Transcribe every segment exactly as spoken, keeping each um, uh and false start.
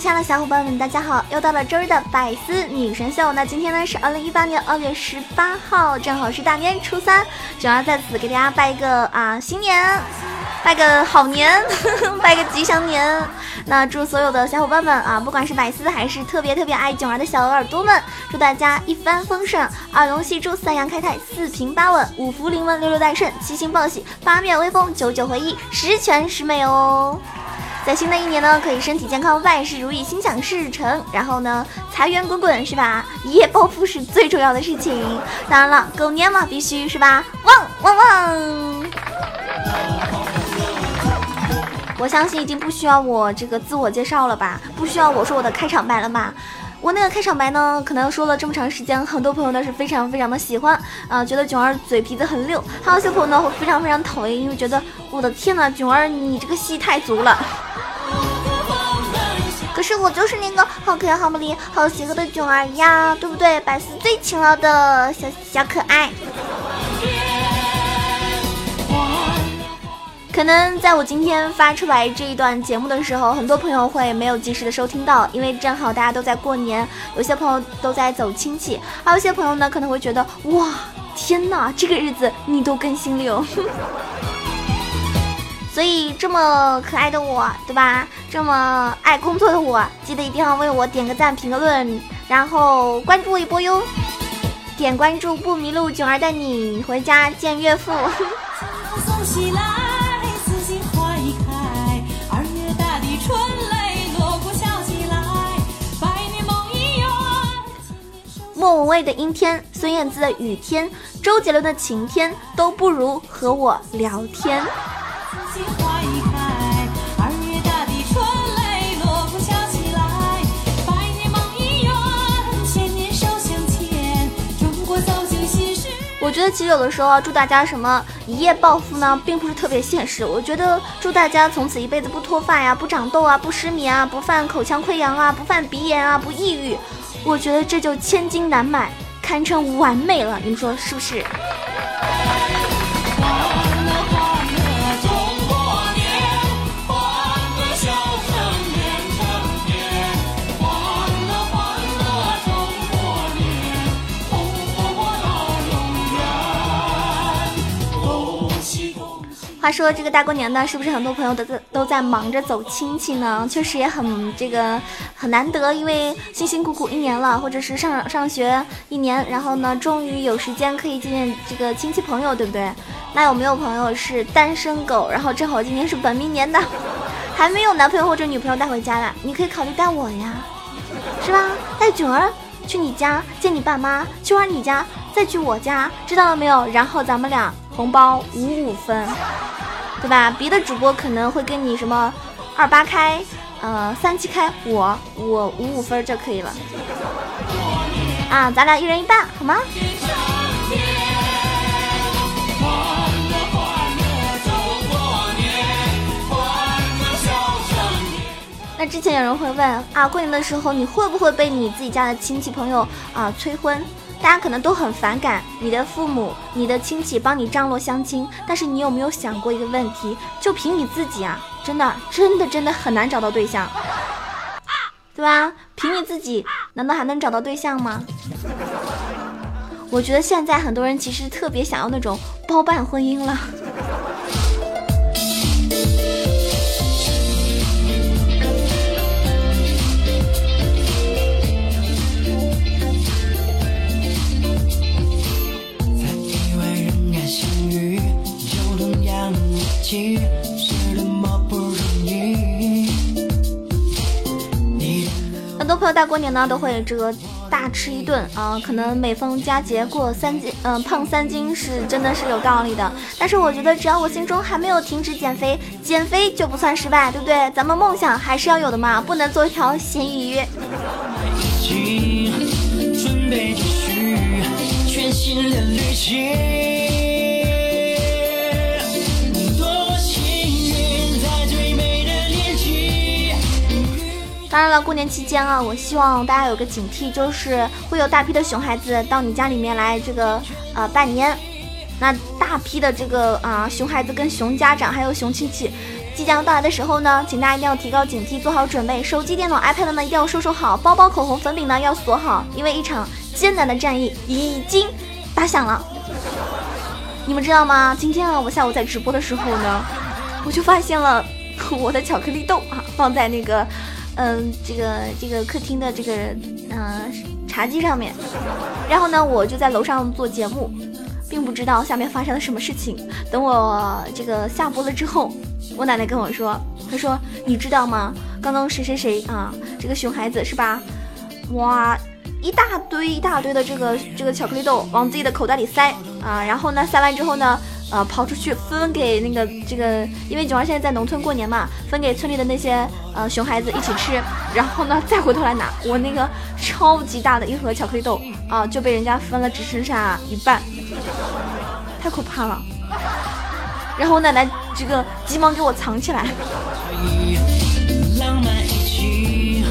亲爱的小伙伴们，大家好！又到了周日的百思女神秀，那今天呢是二零一八年二月十八号，正好是大年初三，九儿在此给大家拜一个啊新年，拜个好年，呵呵拜个吉祥年。那祝所有的小伙伴们啊，不管是百思还是特别特别爱囧儿的小耳朵们，祝大家一帆风顺，二龙戏珠，三阳开泰，四平八稳，五福临门，六六大顺，七星报喜，八面威风，九九回忆，十全十美哦。在新的一年呢，可以身体健康，万事如意，心想事成，然后呢财源滚滚，是吧？一夜暴富是最重要的事情。当然了，狗年嘛，必须是吧？旺旺旺！我相信已经不需要我这个自我介绍了吧，不需要我说我的开场白了吧。我那个开场白呢，可能说了这么长时间，很多朋友呢是非常非常的喜欢啊、呃，觉得囧儿嘴皮子很溜。还有些朋友呢，我非常非常讨厌，因为觉得我的天呐，囧儿你这个戏太足了。可是我就是那个好可爱、好美丽、好邪恶的囧儿呀，对不对？百思最勤劳的小小可爱。可能在我今天发出来这一段节目的时候，很多朋友会没有及时的收听到，因为正好大家都在过年，有些朋友都在走亲戚，还有些朋友呢可能会觉得哇天哪，这个日子你都更新了哟。所以这么可爱的我，对吧？这么爱工作的我，记得一定要为我点个赞、评个论，然后关注我一波哟。点关注不迷路，囧儿带你回家见岳父。莫文蔚的阴天，孙燕姿的雨天，周杰伦的晴天，都不如和我聊天。我觉得其实有的时候啊，祝大家什么一夜暴富呢，并不是特别现实。我觉得祝大家从此一辈子不脱发呀，不长痘啊，不失眠啊，不犯口腔溃疡啊，不犯鼻炎啊，不抑郁。我觉得这就千金难买，堪称完美了，你们说是不是？话说这个大过年呢，是不是很多朋友都在都在忙着走亲戚呢？确实也很这个很难得，因为辛辛苦苦一年了，或者是上上学一年，然后呢，终于有时间可以见见这个亲戚朋友，对不对？那有没有朋友是单身狗？然后正好今年是本命年的，还没有男朋友或者女朋友带回家的，你可以考虑带我呀，是吧？带囧儿去你家见你爸妈，去玩你家，再去我家，知道了没有？然后咱们俩红包五五分。对吧？别的主播可能会跟你什么二八开，呃三七开，我我五五分就可以了。啊，咱俩一人一半，好吗？那之前有人会问啊，过年的时候你会不会被你自己家的亲戚朋友啊催婚？大家可能都很反感你的父母、你的亲戚帮你张罗相亲，但是你有没有想过一个问题？就凭你自己啊，真的、真的、真的很难找到对象，对吧？凭你自己，难道还能找到对象吗？我觉得现在很多人其实特别想要那种包办婚姻了。很多朋友大过年呢都会这个大吃一顿啊，可能每逢佳节过三斤，嗯、呃，胖三斤是真的是有道理的。但是我觉得只要我心中还没有停止减肥，减肥就不算失败，对不对？咱们梦想还是要有的嘛，不能做一条咸鱼。准备继续全新的旅行。当然了，过年期间啊，我希望大家有个警惕，就是会有大批的熊孩子到你家里面来这个呃拜年。那大批的这个啊、呃、熊孩子跟熊家长还有熊亲戚即将到来的时候呢，请大家一定要提高警惕，做好准备。手机、电脑、iPad 呢一定要收收好，包包、口红、粉饼呢要锁好，因为一场艰难的战役已经打响了。你们知道吗？今天啊，我下午在直播的时候呢，我就发现了我的巧克力豆啊，放在那个。嗯，这个这个客厅的这个嗯、呃、茶几上面，然后呢，我就在楼上做节目，并不知道下面发生了什么事情。等我这个下播了之后，我奶奶跟我说，她说：“你知道吗？刚刚谁谁谁啊，这个熊孩子是吧？哇，一大堆一大堆的这个这个巧克力豆往自己的口袋里塞啊，然后呢，塞完之后呢。”呃，跑出去分给那个这个，因为九儿现在在农村过年嘛，分给村里的那些呃熊孩子一起吃，然后呢再回头来拿我那个超级大的一盒巧克力豆啊、呃，就被人家分了只剩下一半，太可怕了。然后奶奶这个急忙给我藏起来。浪漫一起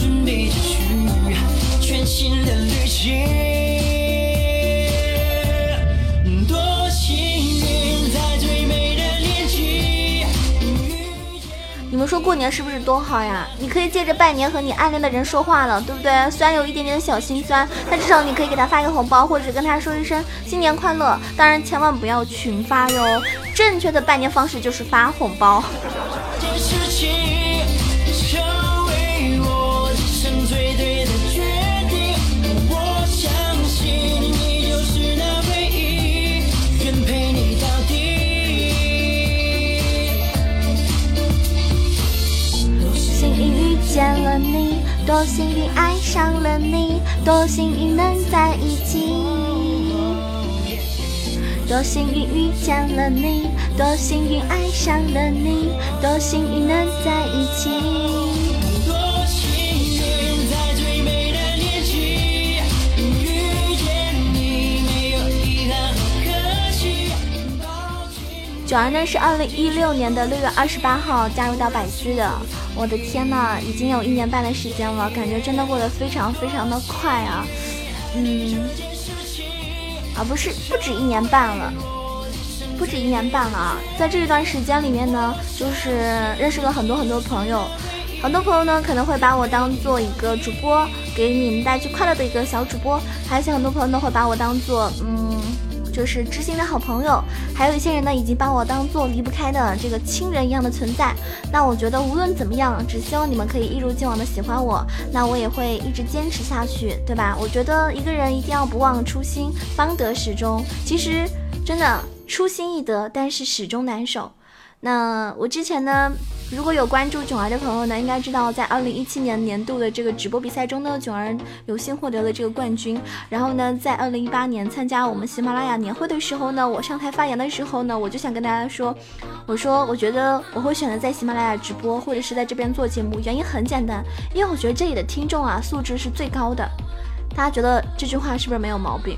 准备着去全新的旅行。你们说过年是不是多好呀？你可以借着拜年和你暗恋的人说话了，对不对？虽然有一点点小心酸，但至少你可以给他发一个红包，或者跟他说一声新年快乐。当然千万不要群发哟，正确的拜年方式就是发红包。见了你，多幸运爱上了你，多幸运能在一起，多幸运遇见了你，多幸运爱上了你，多幸运能在一起，多幸运在最美的年纪遇见你，没有遗憾和可惜。九儿呢是二零一六年的六月二十八号加入到百思的。我的天呐，已经有一年半的时间了，感觉真的过得非常非常的快啊！嗯，啊不是，不止一年半了，不止一年半了啊！在这一段时间里面呢，就是认识了很多很多朋友，很多朋友呢可能会把我当做一个主播，给你们带去快乐的一个小主播，还有些很多朋友呢会把我当做嗯。就是知心的好朋友，还有一些人呢已经把我当做离不开的这个亲人一样的存在。那我觉得无论怎么样，只希望你们可以一如既往的喜欢我，那我也会一直坚持下去，对吧？我觉得一个人一定要不忘初心，方得始终。其实真的初心易得，但是始终难守。那我之前呢，如果有关注囧儿的朋友呢，应该知道在二零一七年年度的这个直播比赛中呢，囧儿有幸获得了这个冠军。然后呢，在二零一八年参加我们喜马拉雅年会的时候呢，我上台发言的时候呢，我就想跟大家说，我说我觉得我会选择在喜马拉雅直播，或者是在这边做节目，原因很简单，因为我觉得这里的听众啊素质是最高的。大家觉得这句话是不是没有毛病？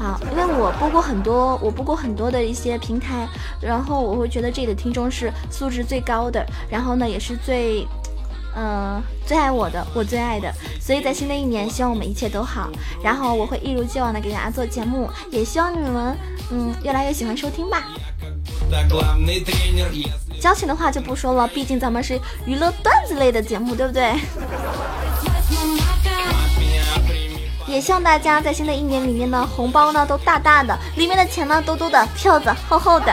啊，因为我播过很多，我播过很多的一些平台，然后我会觉得这里的听众是素质最高的，然后呢也是最，呃，最爱我的，我最爱的，所以在新的一年，希望我们一切都好，然后我会一如既往的给大家做节目，也希望你们嗯越来越喜欢收听吧。交情的话就不说了，毕竟咱们是娱乐段子类的节目，对不对？也希望大家在新的一年里面呢，红包呢都大大的，里面的钱呢多多的，票子厚厚的。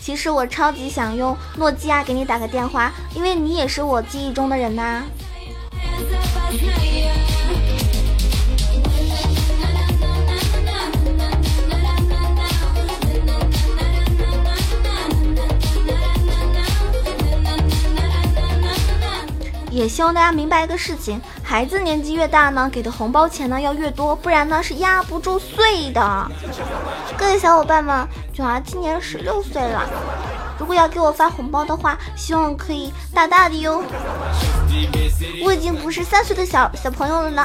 其实我超级想用诺基亚给你打个电话，因为你也是我记忆中的人呐。也希望大家明白一个事情，孩子年纪越大呢，给的红包钱呢要越多，不然呢是压不住岁的。各位小伙伴们，囧儿今年十六岁了，如果要给我发红包的话，希望可以大大的哟，我已经不是三岁的小小朋友了呢。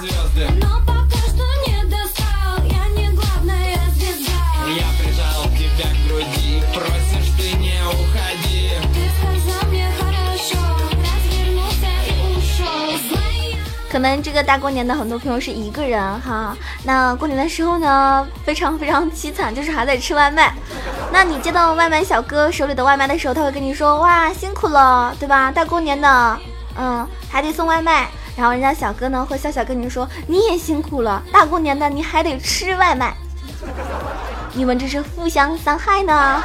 可能这个大过年的很多朋友是一个人哈，那过年的时候呢非常非常凄惨，就是还在吃外卖。那你接到外卖小哥手里的外卖的时候，他会跟你说哇辛苦了，对吧，大过年的嗯还得送外卖，然后人家小哥呢会笑笑跟你说你也辛苦了，大过年的你还得吃外卖，你们这是互相伤害呢。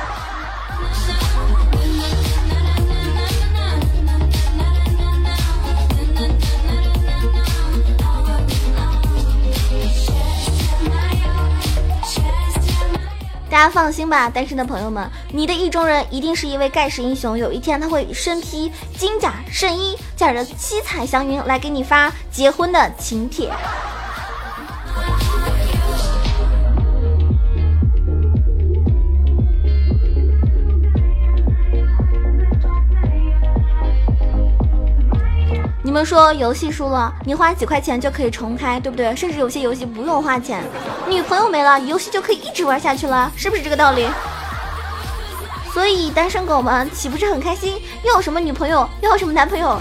大家放心吧，单身的朋友们，你的意中人一定是一位盖世英雄，有一天他会身披金甲圣衣，驾着七彩祥云来给你发结婚的请帖。你们说游戏输了你花几块钱就可以重开，对不对？甚至有些游戏不用花钱，女朋友没了游戏就可以一直玩下去了，是不是这个道理？所以单身狗们岂不是很开心，要什么女朋友要什么男朋友。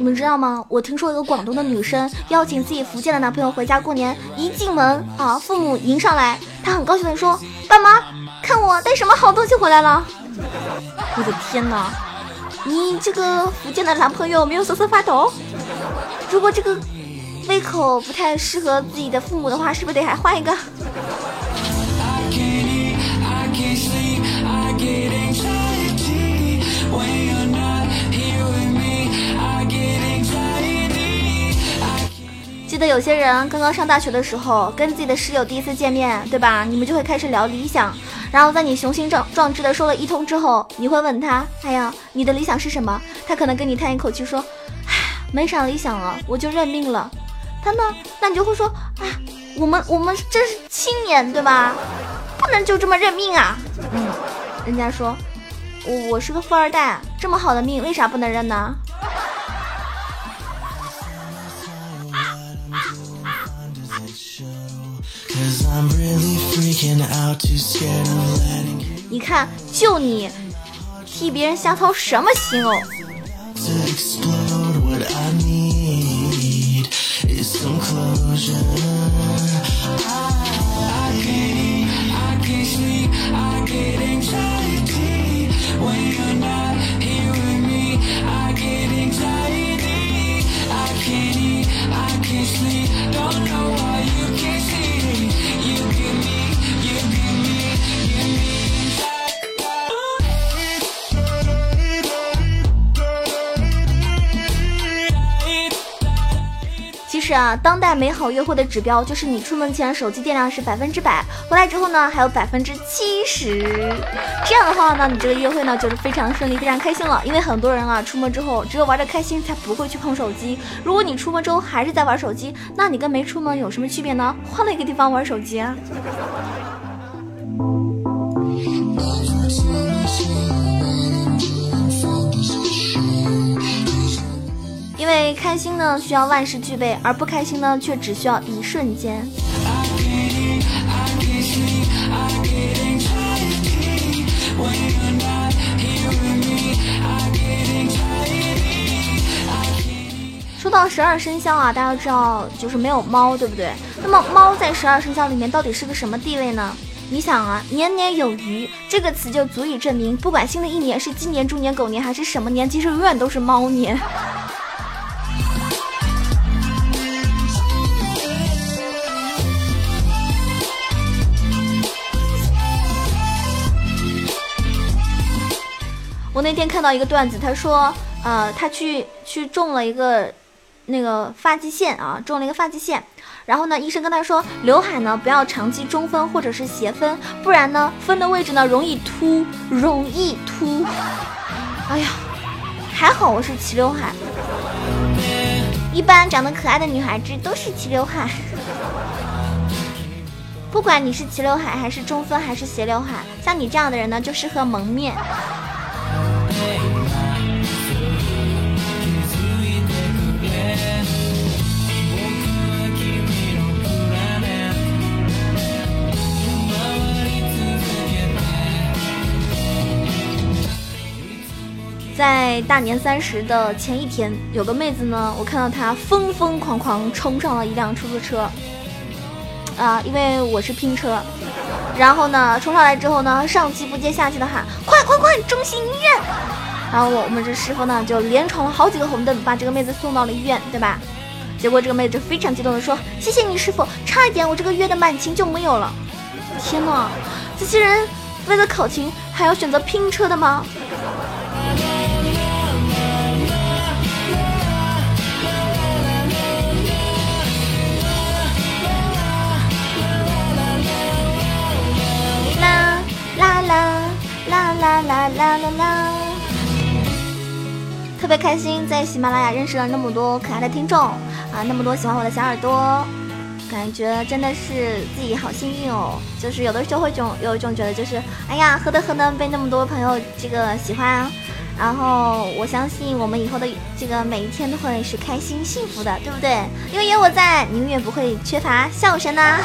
你们知道吗？我听说一个广东的女生邀请自己福建的男朋友回家过年，一进门啊，父母迎上来，她很高兴地说：“爸妈，看我带什么好东西回来了！”我的天哪，你这个福建的男朋友没有瑟瑟发抖？如果这个胃口不太适合自己的父母的话，是不是得还换一个？记得有些人刚刚上大学的时候跟自己的室友第一次见面，对吧，你们就会开始聊理想，然后在你雄心壮志的说了一通之后，你会问他哎呀你的理想是什么，他可能跟你叹一口气说哎，没啥理想了，我就认命了。他呢，那你就会说啊，我们我们这是青年，对吧，不能就这么认命啊。嗯，人家说我我是个富二代，这么好的命为啥不能认呢？你看，就你替别人瞎操什么心哦！是啊，当代美好约会的指标就是你出门前手机电量是百分之百，回来之后呢还有百分之七十，这样的话呢，你这个约会呢就是非常顺利，非常开心了。因为很多人啊，出门之后只有玩得开心才不会去碰手机。如果你出门之后还是在玩手机，那你跟没出门有什么区别呢？换了一个地方玩手机啊。因为开心呢需要万事俱备，而不开心呢却只需要一瞬间。说到十二生肖啊，大家都知道就是没有猫，对不对？那么猫在十二生肖里面到底是个什么地位呢？你想啊，年年有余这个词就足以证明，不管新的一年是鸡年、猪年、狗年还是什么年，其实永远都是猫年。我那天看到一个段子，他说，呃，他去去种了一个那个发际线啊，种了一个发际线。然后呢，医生跟他说，刘海呢不要长期中分或者是斜分，不然呢分的位置呢容易秃，容易秃。哎呀，还好我是齐刘海，一般长得可爱的女孩子都是齐刘海。不管你是齐刘海还是中分还是斜刘海，像你这样的人呢就适合蒙面。在大年三十的前一天，有个妹子呢，我看到她疯疯狂狂冲上了一辆出租车，啊、呃，因为我是拼车，然后呢，冲上来之后呢，上气不接下气的喊，快快快，中心医院！然后我我们这师傅呢，就连闯了好几个红灯，把这个妹子送到了医院，对吧？结果这个妹子非常激动的说，谢谢你师傅，差一点我这个月的满勤就没有了。天哪，这些人为了考勤还要选择拼车的吗？啦啦啦啦啦！特别开心，在喜马拉雅认识了那么多可爱的听众啊，那么多喜欢我的小耳朵，感觉真的是自己好幸运哦。就是有的时候会种有一种觉得，就是哎呀，何德何能被那么多朋友这个喜欢啊。然后我相信我们以后的这个每一天都会是开心幸福的，对不对？因为有我在，你永远不会缺乏笑声啊。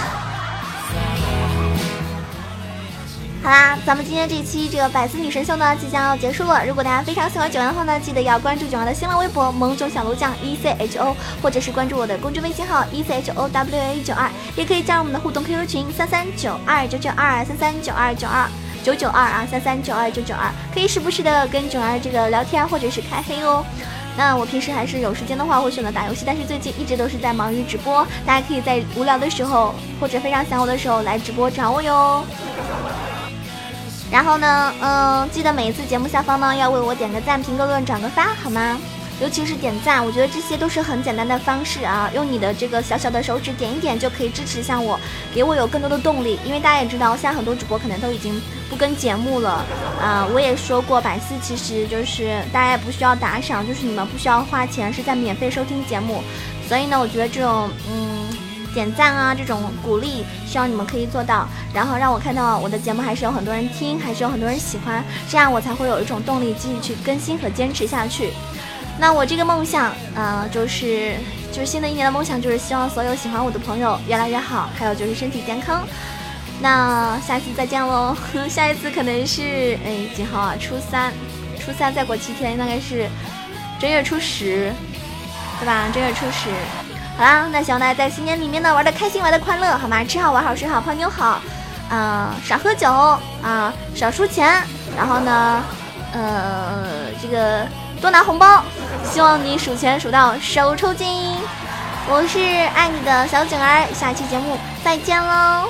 好啦，咱们今天这一期这个百思女神秀呢即将要结束了。如果大家非常喜欢九阳的话呢，记得要关注九阳的新浪微博萌九小鹿酱 E C H O， 或者是关注我的公众微信号 E C H O W A 九二，也可以加入我们的互动 Q Q 群三三九二九九二三三九二九二九九二啊三三九二九九二，可以时不时的跟九阳这个聊天或者是开黑哦。那我平时还是有时间的话会选择打游戏，但是最近一直都是在忙于直播，大家可以在无聊的时候或者非常想我的时候来直播找我哟。然后呢，嗯，记得每一次节目下方呢，要为我点个赞、评个论、转个发，好吗？尤其是点赞，我觉得这些都是很简单的方式啊，用你的这个小小的手指点一点就可以支持一下我，给我有更多的动力。因为大家也知道，现在很多主播可能都已经不跟节目了啊、呃。我也说过，百思其实就是大家也不需要打赏，就是你们不需要花钱，是在免费收听节目。所以呢，我觉得这种嗯。点赞啊，这种鼓励希望你们可以做到，然后让我看到我的节目还是有很多人听，还是有很多人喜欢，这样我才会有一种动力继续去更新和坚持下去。那我这个梦想，呃，就是就是新的一年的梦想，就是希望所有喜欢我的朋友越来越好，还有就是身体健康。那下一次再见喽，下一次可能是哎几号啊？初三，初三再过七天，大概是正月初十，对吧？正月初十。好啦，那希望大家在新年里面呢玩的开心，玩的快乐，好吗？吃好玩好睡好泡妞好，啊、呃，少喝酒啊、呃，少输钱，然后呢，呃，这个多拿红包，希望你数钱数到手抽筋。我是爱你的小景儿，下期节目再见喽。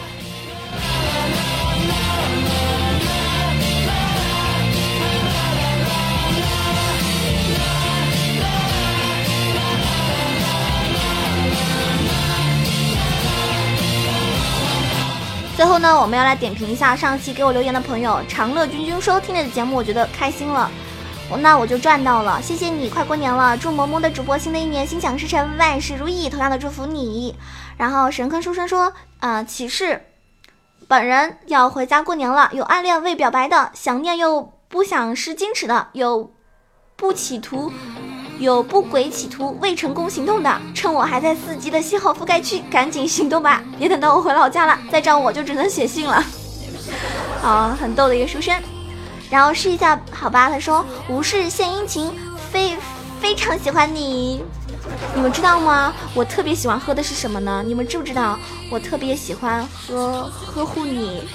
最后呢，我们要来点评一下上期给我留言的朋友，长乐君君收听的节目，我觉得开心了，那我就赚到了，谢谢你，快过年了，祝萌萌的主播新的一年心想事成，万事如意，同样的祝福你。然后神坑书生说，呃，启示，本人要回家过年了，有暗恋未表白的，想念又不想失矜持的，有不企图，有不轨企图未成功行动的，趁我还在四级的信号覆盖区赶紧行动吧，别等到我回老家了，再这样我就只能写信了。啊，很逗的一个书生。然后试一下好吧，他说无事献殷勤，非非常喜欢你。你们知道吗？我特别喜欢喝的是什么呢？你们知不知道？我特别喜欢喝呵护你。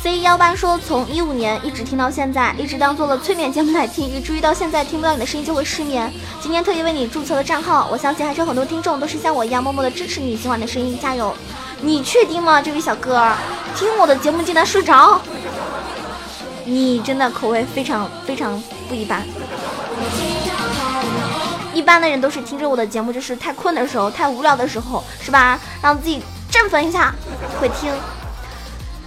C 幺班说，从一五年一直听到现在，一直当做了催眠节目来听，以至于到现在听不到你的声音就会失眠。今天特意为你注册了账号，我相信还是有很多听众都是像我一样默默的支持你，喜欢你的声音，加油！你确定吗？这位小哥，听我的节目竟然睡着，你真的口味非常非常不一般。一般的人都是听着我的节目，就是太困的时候，太无聊的时候，是吧？让自己振奋一下，会听。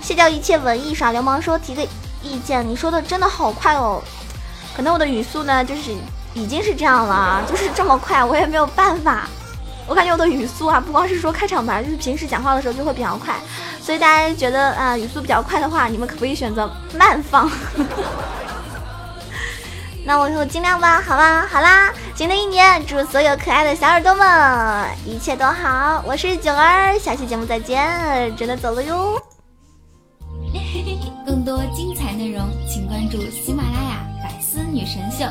卸掉一切文艺耍流氓说，提个意见，你说的真的好快哦，可能我的语速呢，就是已经是这样了，就是这么快，我也没有办法。我感觉我的语速啊，不光是说开场白，就是平时讲话的时候就会比较快，所以大家觉得啊、呃、语速比较快的话，你们可不可以选择慢放？那我就尽量吧，好吧，好啦，新的一年，祝所有可爱的小耳朵们一切都好。我是囧儿，下期节目再见，真的走了哟。更多精彩内容，请关注喜马拉雅《百思女神秀》。